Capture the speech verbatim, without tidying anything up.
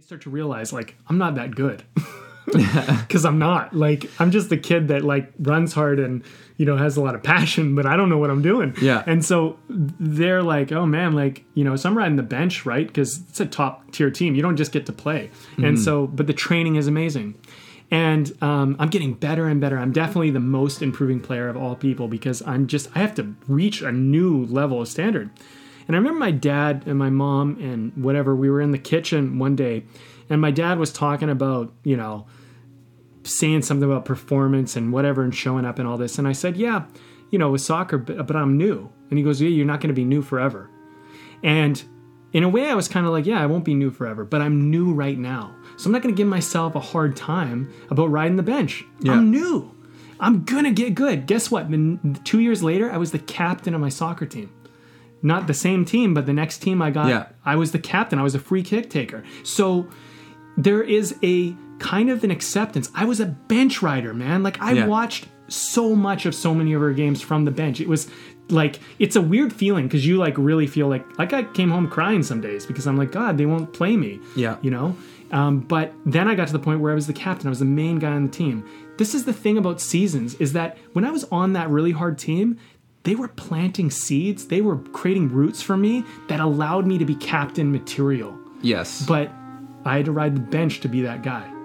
They start to realize, like, I'm not that good. Because I'm not. Like, I'm just the kid that, like, runs hard and, you know, has a lot of passion, but I don't know what I'm doing. Yeah. And so they're like, oh, man, like, you know, so I'm riding the bench, right? Because it's a top-tier team. You don't just get to play. Mm-hmm. And so, but the training is amazing. And um, I'm getting better and better. I'm definitely the most improving player of all people because I'm just, I have to reach a new level of standard. And I remember my dad and my mom and whatever, we were in the kitchen one day, and my dad was talking about, you know, saying something about performance and whatever and showing up and all this. And I said, yeah, you know, with soccer, but, but I'm new. And he goes, yeah, you're not going to be new forever. And in a way, I was kind of like, yeah, I won't be new forever, but I'm new right now. So I'm not going to give myself a hard time about riding the bench. Yeah. I'm new. I'm going to get good. Guess what? Two years later, I was the captain of my soccer team. Not the same team, but the next team I got, yeah. I was the captain. I was a free kick taker. So there is a kind of an acceptance. I was a bench rider, man. Like, I yeah. watched so much of so many of our games from the bench. It was like, it's a weird feeling because you, like, really feel like, like I came home crying some days because I'm like, God, they won't play me. Yeah. You know? Um, but then I got to the point where I was the captain. I was the main guy on the team. This is the thing about seasons, is that when I was on that really hard team, they were planting seeds. They were creating roots for me that allowed me to be captain material. Yes. But I had to ride the bench to be that guy.